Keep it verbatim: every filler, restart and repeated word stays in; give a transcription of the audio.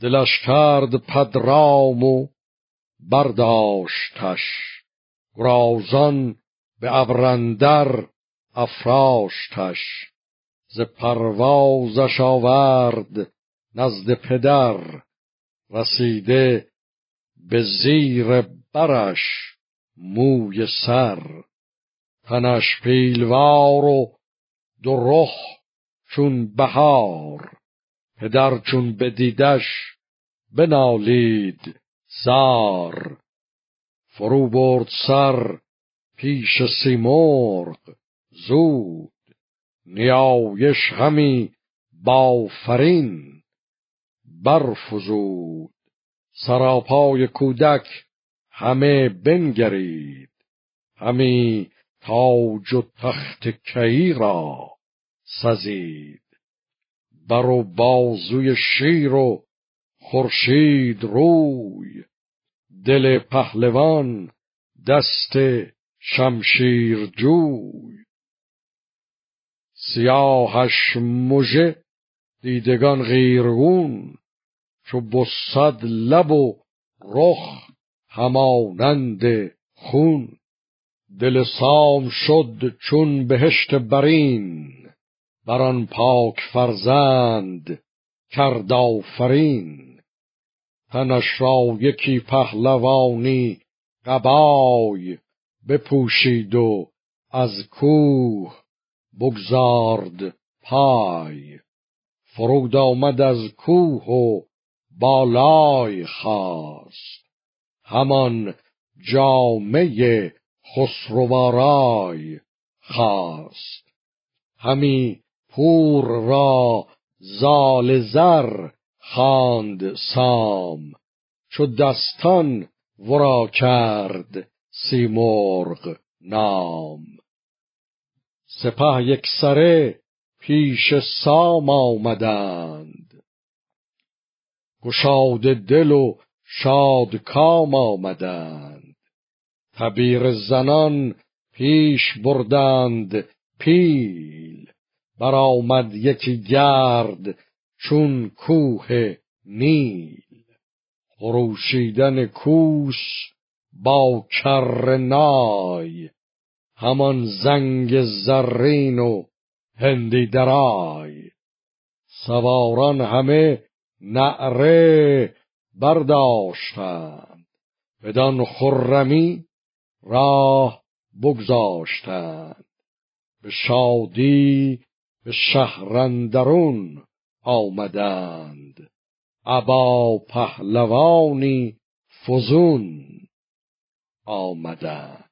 دلش کرد پدرام و برداشتش، گرازان به ابرندر افراشتش. ز پروازش آورد نزد پدر، رسیده به زیر برش موی سر. تنش پیلوار و دو رخ چون بهار، پدر چون بدیدش بنالید زار. فرو برد سر پیش سیمرغ زود، نیایش همی بافرین برفزود. سراپای کودک همه بنگرید، همی تاج و تخت کی را سزید. بر و بازوی شیر و خورشید روی، دل پهلوان دست شمشیر جوی. سیاهش مژه دیدگان غیرگون، چو بسد لب و رخ همانند خون. دل سام شد چون بهشت برین، بر آن پاک فرزند کرد آفرین. تنش را یکی پهلوانی قبای، بپوشید و از کوه بگذارد پای. فرود آمد از کوه و بالای خواست، همان جامه خسروارای خواست. همی پور را زال زر خواند سام، چو دستان ورا کرد سیمرغ نام. سپاه یکسره پیش سام آمدند، گشاده دل و شادکام آمدند. تبیر زنان پیش بردند پیل، برآمد یکی گرد چون کوه نیل. خروشیدن کوس با کرنای، همان زنگ زرین و هندی درای. سواران همه نعره برداشتند، بدان خرمی راه بگذاشتند. به شادی به شهر اندرون آمدند، ابا پهلوانی فزون آمدند.